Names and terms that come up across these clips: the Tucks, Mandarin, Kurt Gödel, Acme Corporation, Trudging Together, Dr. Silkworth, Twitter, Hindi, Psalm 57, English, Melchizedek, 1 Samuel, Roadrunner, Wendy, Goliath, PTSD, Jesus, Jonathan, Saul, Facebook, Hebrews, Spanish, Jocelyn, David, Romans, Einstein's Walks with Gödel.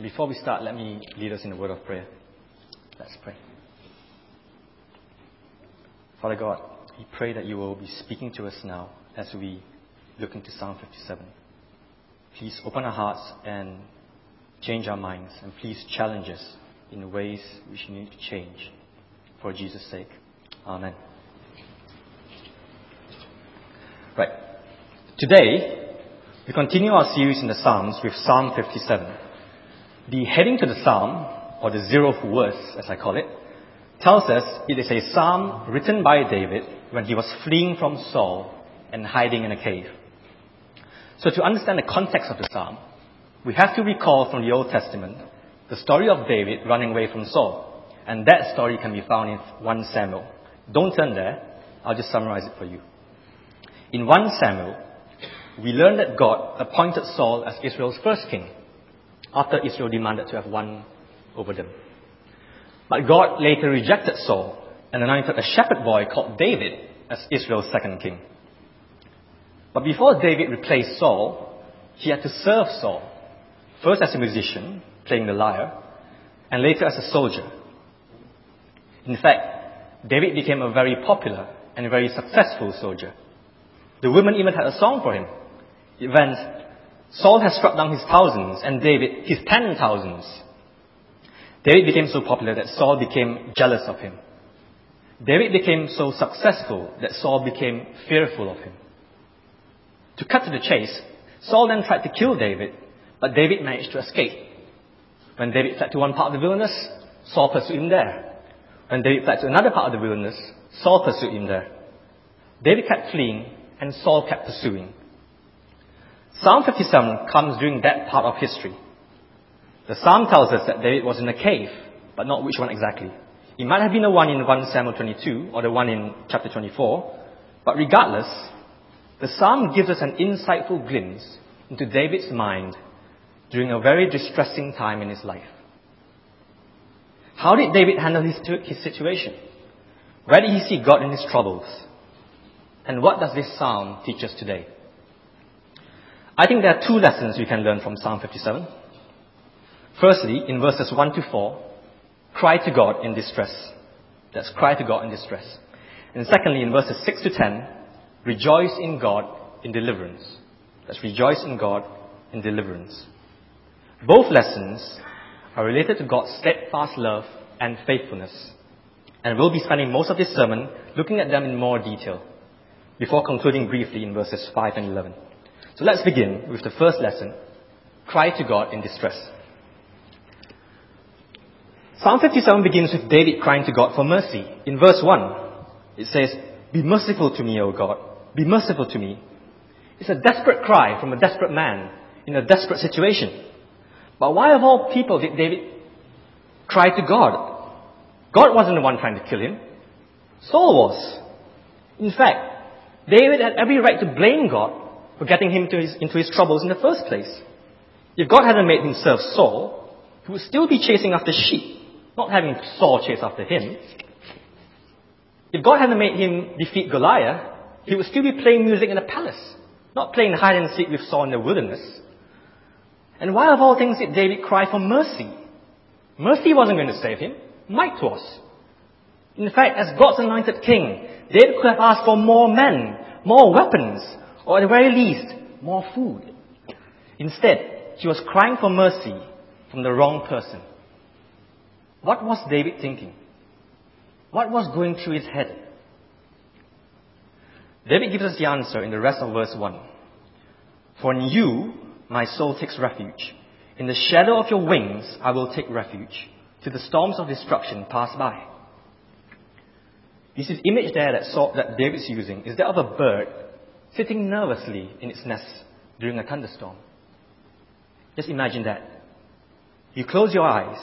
Before we start, let me lead us in a word of prayer. Let's pray. Father God, we pray that you will be speaking to us now as we look into Psalm 57. Please open our hearts and change our minds, and please challenge us in the ways we should need to change. For Jesus' sake. Amen. Right. Today, we continue our series in the Psalms with Psalm 57. The heading to the Psalm, or the zeroth verse, as I call it, tells us it is a psalm written by David when he was fleeing from Saul and hiding in a cave. So to understand the context of the psalm, we have to recall from the Old Testament the story of David running away from Saul. And that story can be found in 1 Samuel. Don't turn there. I'll just summarize it for you. In 1 Samuel, we learn that God appointed Saul as Israel's first king after Israel demanded to have one over them. But God later rejected Saul and anointed a shepherd boy called David as Israel's second king. But before David replaced Saul, he had to serve Saul, first as a musician, playing the lyre, and later as a soldier. In fact, David became a very popular and very successful soldier. The women even had a song for him. It went, "Saul has struck down his thousands, and David his 10,000s. David became so popular that Saul became jealous of him. David became so successful that Saul became fearful of him. To cut to the chase, Saul then tried to kill David, but David managed to escape. When David fled to one part of the wilderness, Saul pursued him there. When David fled to another part of the wilderness, Saul pursued him there. David kept fleeing, and Saul kept pursuing. Psalm 57 comes during that part of history. The psalm tells us that David was in a cave, but not which one exactly. It might have been the one in 1 Samuel 22 or the one in chapter 24, but regardless, the psalm gives us an insightful glimpse into David's mind during a very distressing time in his life. How did David handle his situation? Where did he see God in his troubles? And what does this psalm teach us today? I think there are two lessons we can learn from Psalm 57. Firstly, in verses 1 to 4, cry to God in distress. That's cry to God in distress. And secondly, in verses 6 to 10, rejoice in God in deliverance. That's rejoice in God in deliverance. Both lessons are related to God's steadfast love and faithfulness. And we'll be spending most of this sermon looking at them in more detail before concluding briefly in verses 5 and 11. So let's begin with the first lesson, cry to God in distress. Psalm 57 begins with David crying to God for mercy. In verse 1, it says, "Be merciful to me, O God, be merciful to me." It's a desperate cry from a desperate man in a desperate situation. But why of all people did David cry to God? God wasn't the one trying to kill him. Saul was. In fact, David had every right to blame God for getting him into his troubles in the first place. If God hadn't made him serve Saul, he would still be chasing after sheep, not having Saul chase after him. If God hadn't made him defeat Goliath, he would still be playing music in a palace, not playing hide and seek with Saul in the wilderness. And why of all things did David cry for mercy? Mercy wasn't going to save him. Might was. In fact, as God's anointed king, David could have asked for more men, more weapons, or at the very least, more food. Instead, he was crying for mercy from the wrong person. What was David thinking? What was going through his head? David gives us the answer in the rest of verse 1. "For in you, my soul takes refuge. In the shadow of your wings, I will take refuge till the storms of destruction pass by." This is image there that David's using is that of a bird sitting nervously in its nest during a thunderstorm. Just imagine that. You close your eyes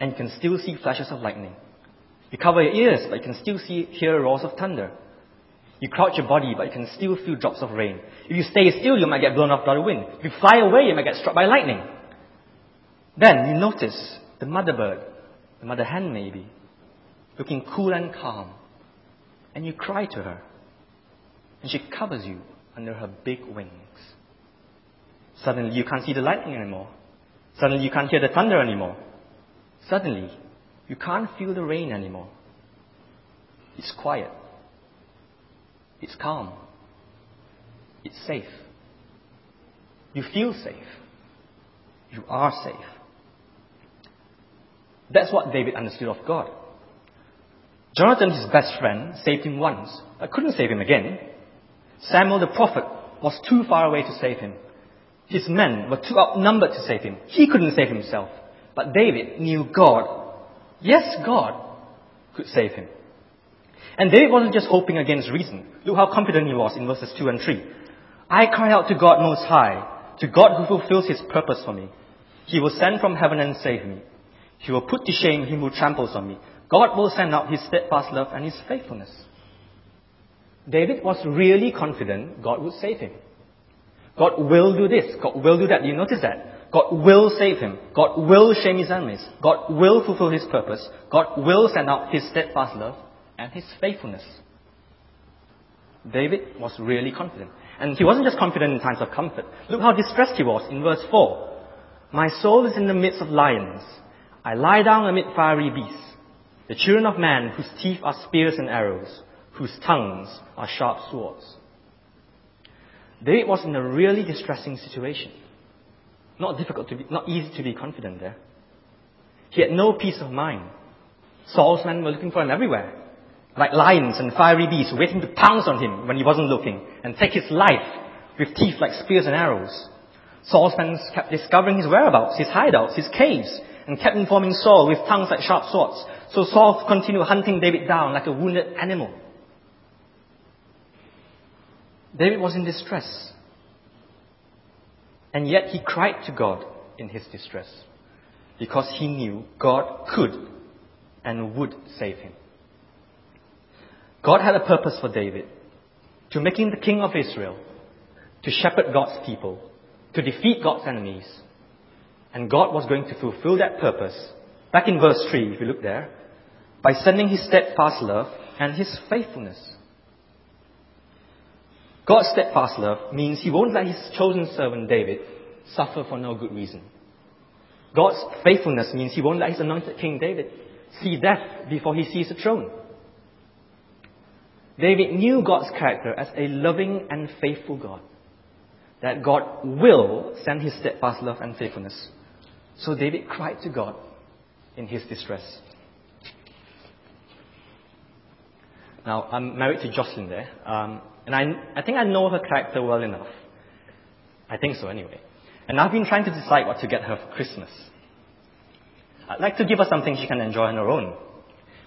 and you can still see flashes of lightning. You cover your ears, but you can still hear roars of thunder. You crouch your body, but you can still feel drops of rain. If you stay still, you might get blown off by the wind. If you fly away, you might get struck by lightning. Then you notice the mother bird, the mother hen maybe, looking cool and calm. And you cry to her. And she covers you under her big wings. Suddenly you can't see the lightning anymore. Suddenly you can't hear the thunder anymore. Suddenly you can't feel the rain anymore. It's quiet. It's calm. It's safe. You feel safe. You are safe. That's what David understood of God. Jonathan, his best friend, saved him once, but couldn't save him again. Samuel the prophet was too far away to save him. His men were too outnumbered to save him. He couldn't save himself. But David knew God. Yes, God could save him. And David wasn't just hoping against reason. Look how confident he was in verses 2 and 3. I cry out to God Most High, to God who fulfills His purpose for me. He will send from heaven and save me. He will put to shame him who tramples on me. God will send out His steadfast love and His faithfulness. David was really confident God would save him. God will do this. God will do that. Do you notice that? God will save him. God will shame his enemies. God will fulfill His purpose. God will send out His steadfast love and His faithfulness. David was really confident. And he wasn't just confident in times of comfort. Look how distressed he was in verse 4. My soul is in the midst of lions. I lie down amid fiery beasts. The children of man whose teeth are spears and arrows, whose tongues are sharp swords. David was in a really distressing situation. Not easy to be confident there. He had no peace of mind. Saul's men were looking for him everywhere, like lions and fiery beasts waiting to pounce on him when he wasn't looking and take his life with teeth like spears and arrows. Saul's men kept discovering his whereabouts, his hideouts, his caves, and kept informing Saul with tongues like sharp swords. So Saul continued hunting David down like a wounded animal. David was in distress. And yet he cried to God in his distress, because he knew God could and would save him. God had a purpose for David, to make him the king of Israel, to shepherd God's people, to defeat God's enemies. And God was going to fulfill that purpose, back in verse 3, if you look there, by sending His steadfast love and His faithfulness. God's steadfast love means He won't let His chosen servant David suffer for no good reason. God's faithfulness means He won't let His anointed king David see death before he sees the throne. David knew God's character as a loving and faithful God, that God will send His steadfast love and faithfulness. So David cried to God in his distress. Now, I'm married to Jocelyn there, and I think I know her character well enough. I think so anyway. And I've been trying to decide what to get her for Christmas. I'd like to give her something she can enjoy on her own.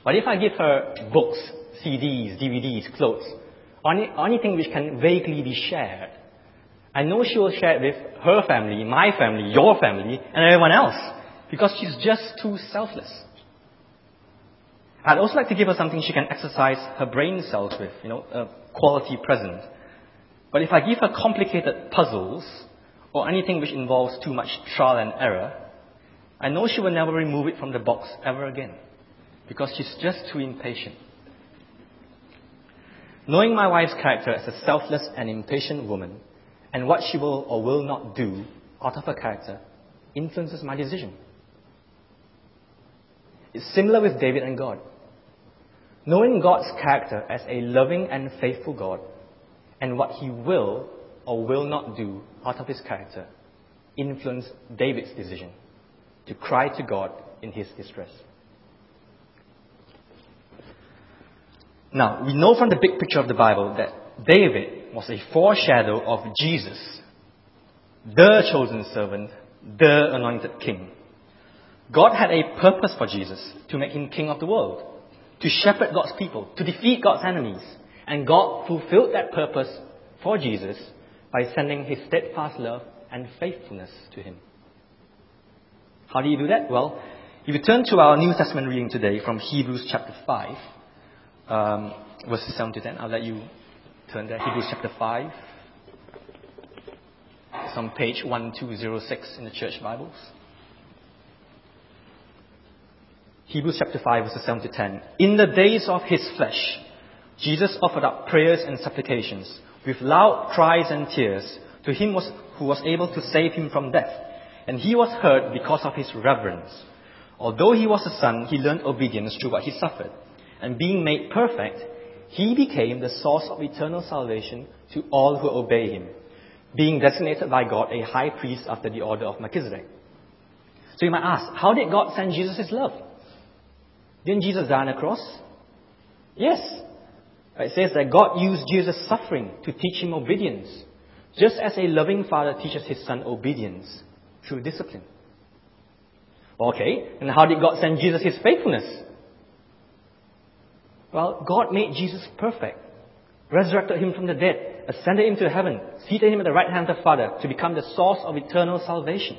But if I give her books, CDs, DVDs, clothes, or anything which can vaguely be shared, I know she will share it with her family, my family, your family, and everyone else, because she's just too selfless. I'd also like to give her something she can exercise her brain cells with, a quality present. But if I give her complicated puzzles, or anything which involves too much trial and error, I know she will never remove it from the box ever again, because she's just too impatient. Knowing my wife's character as a selfless and impatient woman, and what she will or will not do out of her character, influences my decision. It's similar with David and God. Knowing God's character as a loving and faithful God, and what He will or will not do out of His character, influenced David's decision to cry to God in his distress. Now, we know from the big picture of the Bible that David was a foreshadow of Jesus, the chosen servant, the anointed king. God had a purpose for Jesus, to make Him king of the world, to shepherd God's people, to defeat God's enemies. And God fulfilled that purpose for Jesus by sending His steadfast love and faithfulness to Him. How do you do that? Well, if you turn to our New Testament reading today from Hebrews chapter 5, verses 7 to 10, I'll let you turn there, Hebrews chapter 5. It's on page 1206 in the church Bibles. Hebrews chapter 5, verses 7 to 10. In the days of His flesh, Jesus offered up prayers and supplications with loud cries and tears to Him who was able to save Him from death. and he was hurt because of his reverence. Although he was a son, he learned obedience through what he suffered. And being made perfect, he became the source of eternal salvation to all who obey him, being designated by God a high priest after the order of Melchizedek. So you might ask, how did God send Jesus his love? Didn't Jesus die on a cross? Yes. It says that God used Jesus' suffering to teach him obedience, just as a loving father teaches his son obedience through discipline. Okay, and how did God send Jesus his faithfulness? Well, God made Jesus perfect, resurrected him from the dead, ascended him to heaven, seated him at the right hand of the Father to become the source of eternal salvation.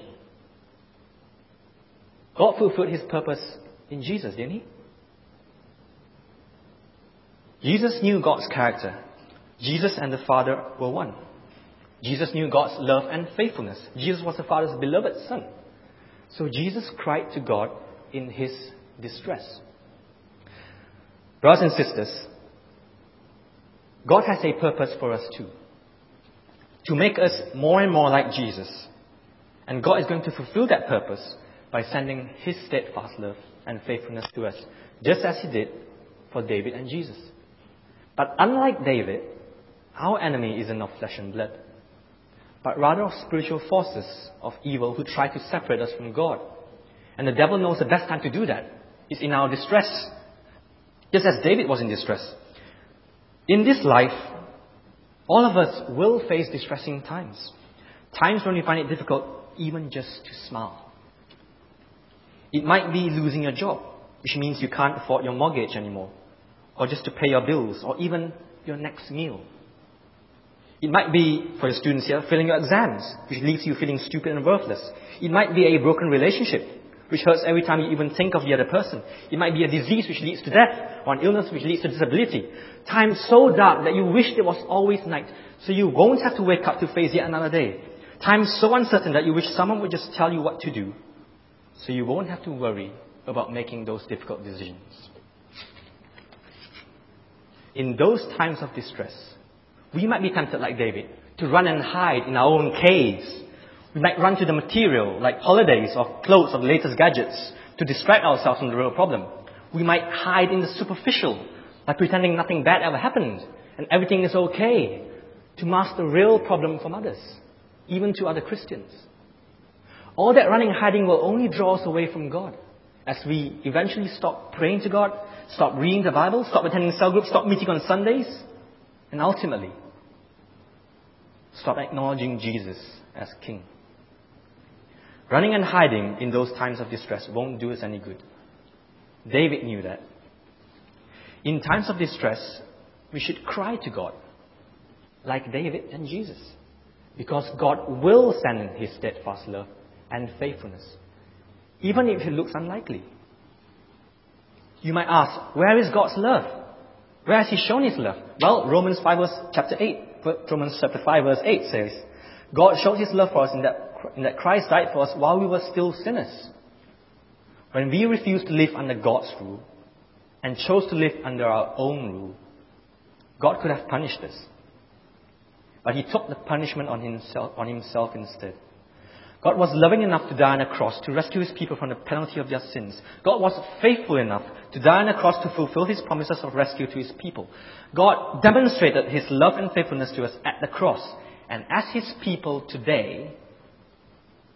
God fulfilled his purpose in Jesus, didn't he? Jesus knew God's character. Jesus and the Father were one. Jesus knew God's love and faithfulness. Jesus was the Father's beloved Son. So Jesus cried to God in his distress. Brothers and sisters, God has a purpose for us too, to make us more and more like Jesus. And God is going to fulfill that purpose by sending his steadfast love and faithfulness to us, just as he did for David and Jesus. But unlike David, our enemy isn't of flesh and blood, but rather of spiritual forces of evil who try to separate us from God. And the devil knows the best time to do that is in our distress, just as David was in distress. In this life, all of us will face distressing times, times when we find it difficult even just to smile. It might be losing your job, which means you can't afford your mortgage anymore, or just to pay your bills, or even your next meal. It might be, for your students here, failing your exams, which leaves you feeling stupid and worthless. It might be a broken relationship, which hurts every time you even think of the other person. It might be a disease which leads to death, or an illness which leads to disability. Times so dark that you wish there was always night, so you won't have to wake up to face yet another day. Times so uncertain that you wish someone would just tell you what to do, so you won't have to worry about making those difficult decisions. In those times of distress, we might be tempted, like David, to run and hide in our own caves. We might run to the material, like holidays or clothes or the latest gadgets, to distract ourselves from the real problem. We might hide in the superficial, like pretending nothing bad ever happened and everything is okay, to mask the real problem from others, even to other Christians. All that running and hiding will only draw us away from God, as we eventually stop praying to God, stop reading the Bible, stop attending cell groups, stop meeting on Sundays, and ultimately, stop acknowledging Jesus as King. Running and hiding in those times of distress won't do us any good. David knew that. In times of distress, we should cry to God, like David and Jesus, because God will send his steadfast love and faithfulness, even if it looks unlikely. You might ask, where is God's love? Where has he shown his love? Well, Romans chapter 5 verse 8 says, God showed his love for us in that Christ died for us while we were still sinners. When we refused to live under God's rule and chose to live under our own rule, God could have punished us. But he took the punishment on himself instead. God was loving enough to die on a cross to rescue his people from the penalty of their sins. God was faithful enough to die on a cross to fulfill his promises of rescue to his people. God demonstrated his love and faithfulness to us at the cross. And as his people today,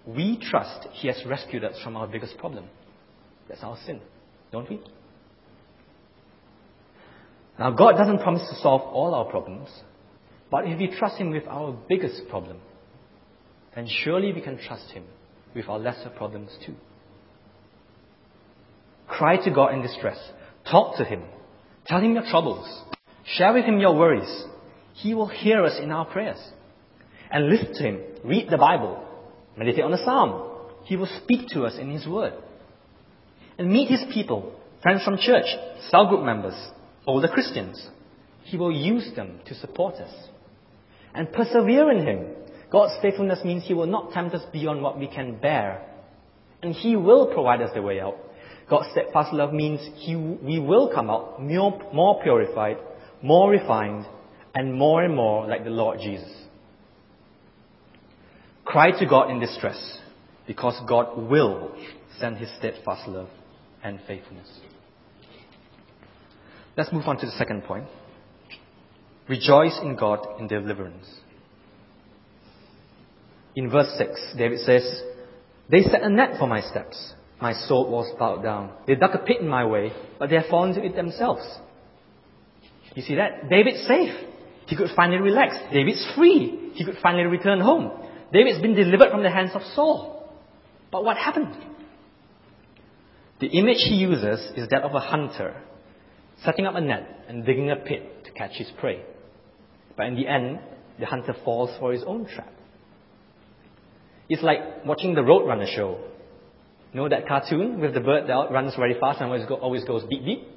we trust he has rescued us from our biggest problem. That's our sin, don't we? Now, God doesn't promise to solve all our problems, but if we trust him with our biggest problem, and surely we can trust him with our lesser problems too. Cry to God in distress. Talk to him. Tell him your troubles. Share with him your worries. He will hear us in our prayers. And listen to him. Read the Bible. Meditate on the Psalm. He will speak to us in his word. And meet his people, friends from church, cell group members, older Christians. He will use them to support us. And persevere in him. God's faithfulness means he will not tempt us beyond what we can bear. And he will provide us the way out. God's steadfast love means we will come out more purified, more refined, and more like the Lord Jesus. Cry to God in distress. because God will send his steadfast love and faithfulness. Let's move on to the second point. Rejoice in God in deliverance. In verse 6, David says, "They set a net for my steps. My soul was bowed down. They dug a pit in my way, but they have fallen to it themselves." You see that? David's safe. He could finally relax. David's free. He could finally return home. David's been delivered from the hands of Saul. But what happened? The image he uses is that of a hunter setting up a net and digging a pit to catch his prey. But in the end, the hunter falls for his own trap. It's like watching the Roadrunner show. You know that cartoon with the bird that runs very fast and always goes beep beep?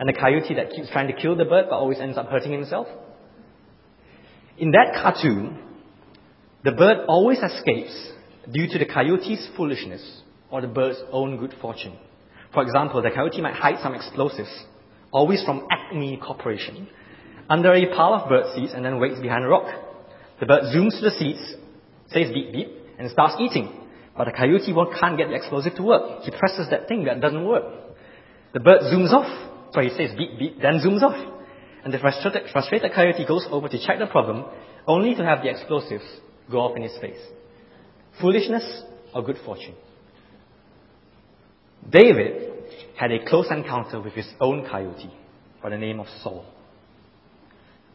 And the coyote that keeps trying to kill the bird but always ends up hurting himself? In that cartoon, the bird always escapes due to the coyote's foolishness or the bird's own good fortune. For example, the coyote might hide some explosives, always from Acme Corporation, under a pile of bird seeds and then waits behind a rock. The bird zooms to the seeds, says beep beep, and starts eating. But the coyote can't get the explosive to work. He presses that thing that doesn't work. The bird zooms off, so he says beep beep, then zooms off. And the frustrated coyote goes over to check the problem, only to have the explosives go off in his face. Foolishness or good fortune? David had a close encounter with his own coyote by the name of Saul.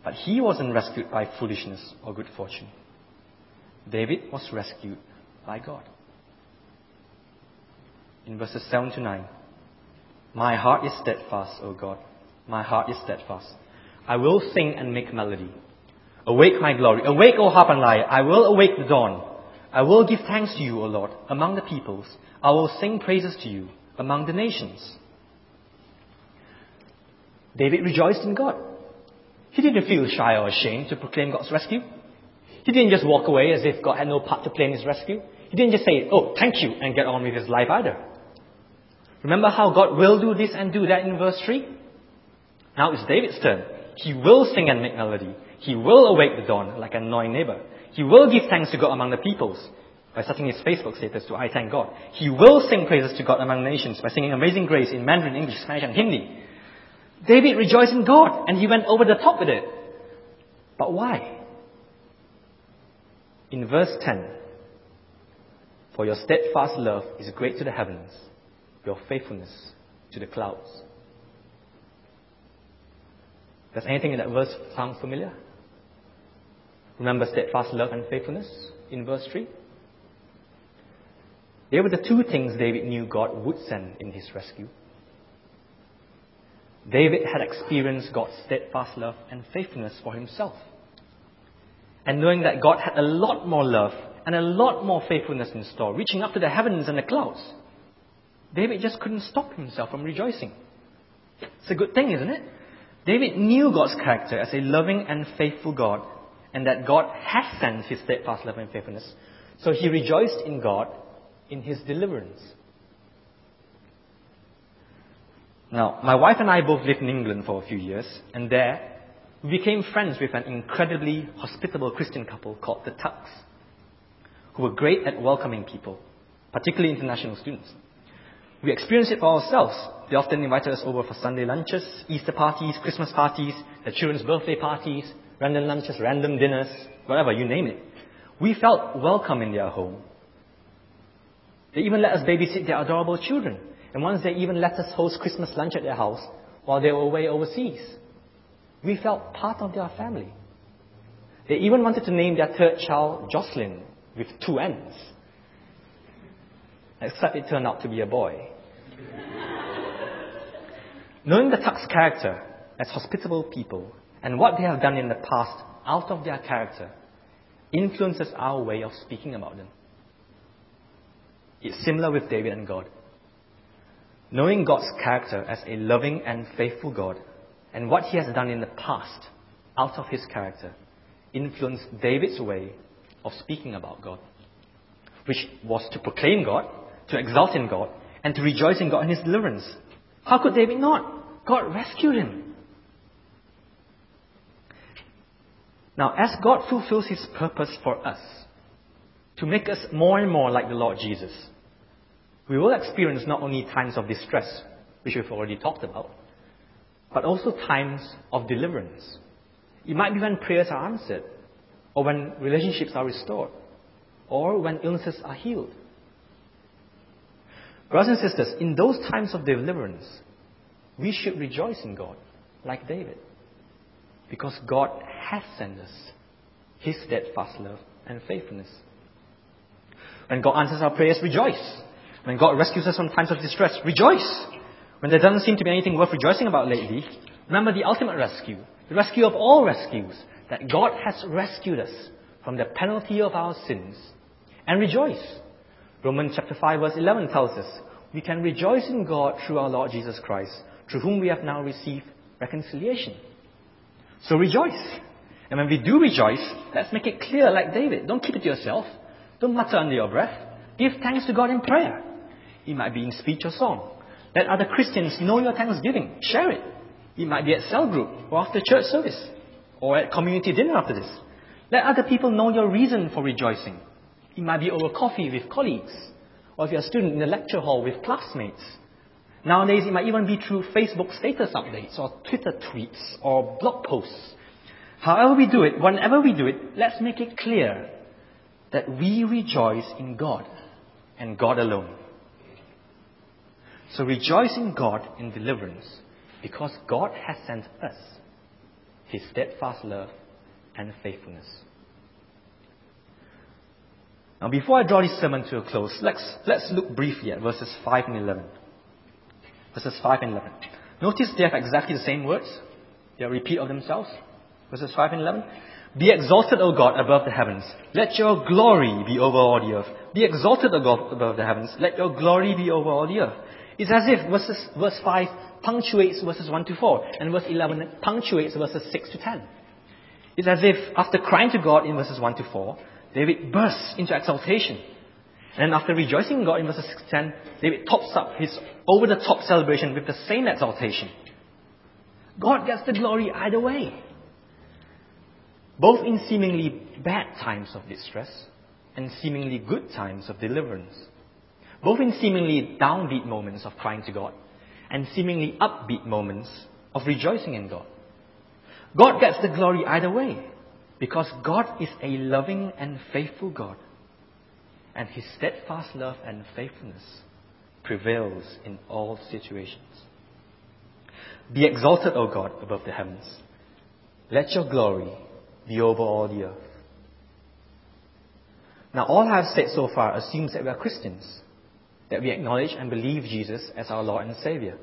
But he wasn't rescued by foolishness or good fortune. David was rescued by God. In verses 7 to 9, "My heart is steadfast, O God. My heart is steadfast. I will sing and make melody. Awake my glory. Awake, O harp and lyre. I will awake the dawn. I will give thanks to you, O Lord, among the peoples. I will sing praises to you among the nations." David rejoiced in God. He didn't feel shy or ashamed to proclaim God's rescue. He didn't just walk away as if God had no part to play in his rescue. He didn't just say, "Oh, thank you," and get on with his life either. Remember how God will do this and do that in verse 3? Now it's David's turn. He will sing and make melody. He will awake the dawn like an annoying neighbor. He will give thanks to God among the peoples by setting his Facebook status to "I thank God." He will sing praises to God among nations by singing Amazing Grace in Mandarin, English, Spanish, and Hindi. David rejoiced in God, and he went over the top with it. But why? In verse 10, "For your steadfast love is great to the heavens, your faithfulness to the clouds." Does anything in that verse sound familiar? Remember steadfast love and faithfulness in verse 3? They were the two things David knew God would send in his rescue. David had experienced God's steadfast love and faithfulness for himself. And knowing that God had a lot more love and a lot more faithfulness in store, reaching up to the heavens and the clouds, David just couldn't stop himself from rejoicing. It's a good thing, isn't it? David knew God's character as a loving and faithful God, and that God has sent his steadfast love and faithfulness. So he rejoiced in God in his deliverance. Now, my wife and I both lived in England for a few years, and there we became friends with an incredibly hospitable Christian couple called the Tucks, who were great at welcoming people, particularly international students. We experienced it for ourselves. They often invited us over for Sunday lunches, Easter parties, Christmas parties, their children's birthday parties, random lunches, random dinners, whatever, you name it. We felt welcome in their home. They even let us babysit their adorable children. And once they even let us host Christmas lunch at their house while they were away overseas. We felt part of their family. They even wanted to name their third child Jocelyn with two N's. Except it turned out to be a boy. Knowing the Tuck's character as hospitable people and what they have done in the past out of their character influences our way of speaking about them. It's similar with David and God. Knowing God's character as a loving and faithful God and what he has done in the past out of his character influenced David's way of speaking about God, which was to proclaim God, to exalt in God, and to rejoice in God in his deliverance. How could David not? God rescued him. Now, as God fulfills his purpose for us to make us more and more like the Lord Jesus. We will experience not only times of distress, which we've already talked about, but also times of deliverance. It might be when prayers are answered, or when relationships are restored, or when illnesses are healed. Brothers and sisters, in those times of deliverance, we should rejoice in God, like David, because God has sent us His steadfast love and faithfulness. When God answers our prayers, rejoice. When God rescues us from times of distress, rejoice. When there doesn't seem to be anything worth rejoicing about lately, remember the ultimate rescue, the rescue of all rescues, that God has rescued us from the penalty of our sins. And rejoice. Romans chapter 5 verse 11 tells us, we can rejoice in God through our Lord Jesus Christ, through whom we have now received reconciliation. So rejoice. And when we do rejoice, let's make it clear like David. Don't keep it to yourself. Don't mutter under your breath. Give thanks to God in prayer. It might be in speech or song. Let other Christians know your thanksgiving. Share it. It might be at cell group or after church service or at community dinner after this. Let other people know your reason for rejoicing. It might be over coffee with colleagues, or if you're a student in the lecture hall with classmates. Nowadays, it might even be through Facebook status updates or Twitter tweets or blog posts. However we do it, whenever we do it, let's make it clear that we rejoice in God and God alone. So rejoice in God in deliverance, because God has sent us His steadfast love and faithfulness. Now, before I draw this sermon to a close, let's look briefly at verses 5 and 11. Verses 5 and 11. Notice they have exactly the same words. They are a repeat of themselves. Verses 5 and 11. Be exalted, O God, above the heavens. Let your glory be over all the earth. Be exalted, O God, above the heavens. Let your glory be over all the earth. It's as if verse 5 punctuates verses 1 to 4, and verse 11 punctuates verses 6 to 10. It's as if after crying to God in verses 1 to 4, David bursts into exaltation. And after rejoicing in God in verses 6 to 10, David tops up his over-the-top celebration with the same exaltation. God gets the glory either way. Both in seemingly bad times of distress and seemingly good times of deliverance. Both in seemingly downbeat moments of crying to God and seemingly upbeat moments of rejoicing in God. God gets the glory either way, because God is a loving and faithful God, and His steadfast love and faithfulness prevails in all situations. Be exalted, O God, above the heavens. Let your glory be over all the earth. Now, all I have said so far assumes that we are Christians, that we acknowledge and believe Jesus as our Lord and Savior,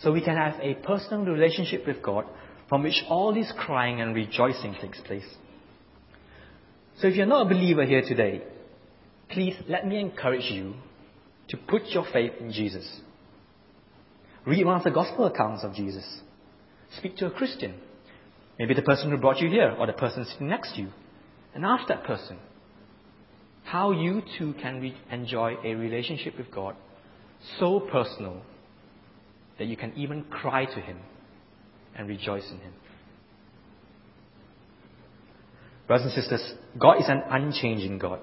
so we can have a personal relationship with God from which all this crying and rejoicing takes place. So if you're not a believer here today, please let me encourage you to put your faith in Jesus. Read one of the gospel accounts of Jesus. Speak to a Christian, maybe the person who brought you here or the person sitting next to you, and ask that person how you too can enjoy a relationship with God so personal that you can even cry to Him and rejoice in Him. Brothers and sisters, God is an unchanging God.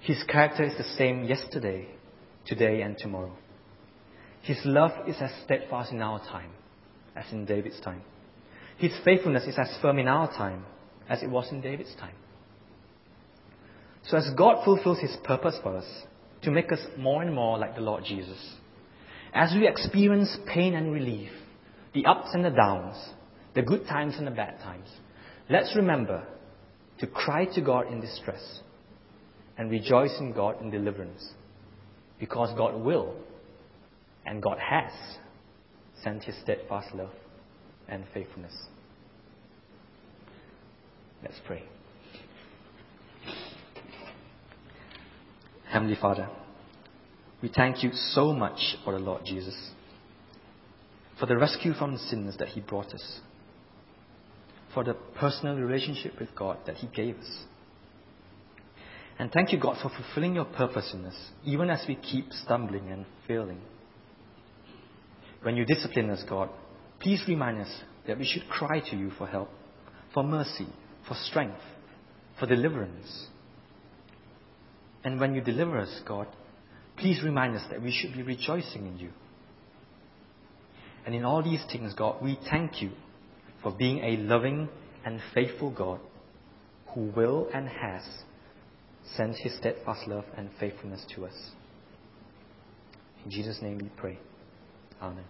His character is the same yesterday, today, and tomorrow. His love is as steadfast in our time as in David's time. His faithfulness is as firm in our time as it was in David's time. So as God fulfills His purpose for us to make us more and more like the Lord Jesus, as we experience pain and relief, the ups and the downs, the good times and the bad times, let's remember to cry to God in distress and rejoice in God in deliverance, because God will and God has sent His steadfast love and faithfulness. Let's pray. Heavenly Father, we thank You so much for the Lord Jesus, for the rescue from sins that He brought us, for the personal relationship with God that He gave us. And thank You, God, for fulfilling Your purpose in us, even as we keep stumbling and failing. When You discipline us, God, please remind us that we should cry to You for help, for mercy, for strength, for deliverance. And when you deliver us, God, please remind us that we should be rejoicing in you. And in all these things, God, we thank you for being a loving and faithful God who will and has sent his steadfast love and faithfulness to us. In Jesus' name we pray. Amen.